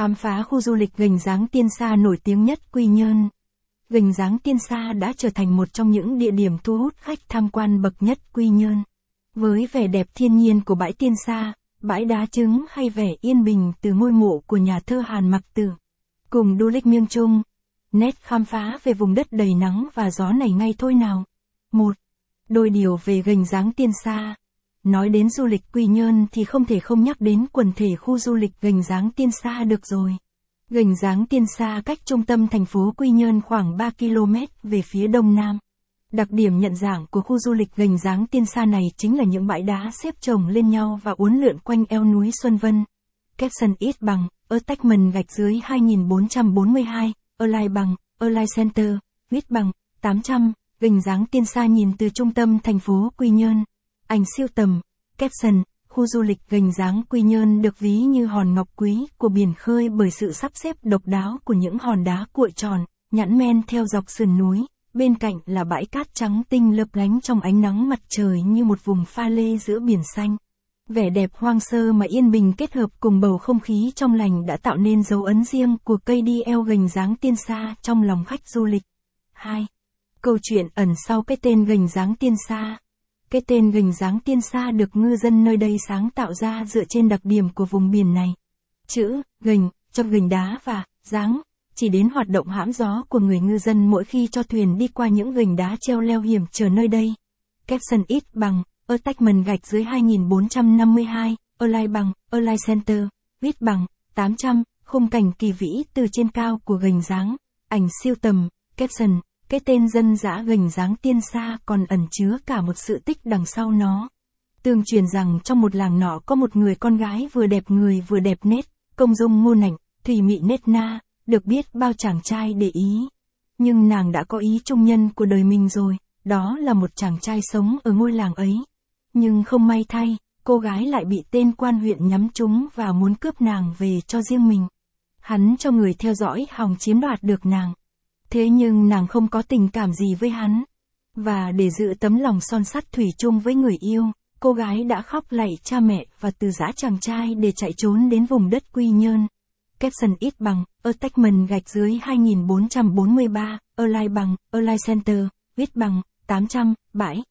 khám phá khu du lịch Ghềnh Ráng Tiên Sa nổi tiếng nhất Quy Nhơn. Ghềnh Ráng Tiên Sa đã trở thành một trong những địa điểm thu hút khách tham quan bậc nhất Quy Nhơn. Với vẻ đẹp thiên nhiên của bãi Tiên Sa, bãi đá trứng hay vẻ yên bình từ ngôi mộ của nhà thơ Hàn Mặc Tử. Cùng Du Lịch Miền Trung, nét khám phá về vùng đất đầy nắng và gió này ngay thôi nào. 1. Đôi điều về Ghềnh Ráng Tiên Sa. Nói đến du lịch Quy Nhơn thì không thể không nhắc đến quần thể khu du lịch Ghềnh Ráng Tiên Sa được rồi. Ghềnh Ráng Tiên Sa cách trung tâm thành phố Quy Nhơn khoảng 3 km về phía đông nam. Đặc điểm nhận dạng của khu du lịch Ghềnh Ráng Tiên Sa này chính là những bãi đá xếp chồng lên nhau và uốn lượn quanh eo núi Xuân Vân. Caption ít bằng, attachment gạch dưới 2442, align bằng, align center, width bằng, 800, Ghềnh Ráng Tiên Sa nhìn từ trung tâm thành phố Quy Nhơn. Ảnh siêu tầm, caption, khu du lịch Ghềnh Ráng Quy Nhơn được ví như hòn ngọc quý của biển khơi bởi sự sắp xếp độc đáo của những hòn đá cuộn tròn, nhẵn men theo dọc sườn núi, bên cạnh là bãi cát trắng tinh lấp lánh trong ánh nắng mặt trời như một vùng pha lê giữa biển xanh. Vẻ đẹp hoang sơ mà yên bình kết hợp cùng bầu không khí trong lành đã tạo nên dấu ấn riêng của cây đi eo Ghềnh Ráng Tiên Sa trong lòng khách du lịch. 2. Câu chuyện ẩn sau cái tên Ghềnh Ráng Tiên Sa. Cái tên Ghềnh Ráng Tiên Sa được ngư dân nơi đây sáng tạo ra dựa trên đặc điểm của vùng biển này. Chữ Ghềnh trong ghềnh đá và Ráng chỉ đến hoạt động hãm gió của người ngư dân mỗi khi cho thuyền đi qua những ghềnh đá treo leo hiểm trở nơi đây. Caption ít bằng, attachment gạch dưới 2452, align bằng, align center, width bằng, 800, khung cảnh kỳ vĩ từ trên cao của Ghềnh Ráng. Ảnh siêu tầm, caption. Cái tên dân dã Ghềnh Ráng Tiên Sa còn ẩn chứa cả một sự tích đằng sau nó. Tương truyền rằng trong một làng nọ có một người con gái vừa đẹp người vừa đẹp nết, công dung ngôn ảnh, thủy mị nết na, được biết bao chàng trai để ý. Nhưng nàng đã có ý trung nhân của đời mình rồi, đó là một chàng trai sống ở ngôi làng ấy. Nhưng không may thay, cô gái lại bị tên quan huyện nhắm trúng và muốn cướp nàng về cho riêng mình. Hắn cho người theo dõi hòng chiếm đoạt được nàng. Thế nhưng nàng không có tình cảm gì với hắn. Và để giữ tấm lòng son sắt thủy chung với người yêu, cô gái đã khóc lạy cha mẹ và từ giã chàng trai để chạy trốn đến vùng đất Quy Nhơn. Caption ít bằng, attachment gạch dưới 2443, align bằng, align center, width bằng, 800, bãi,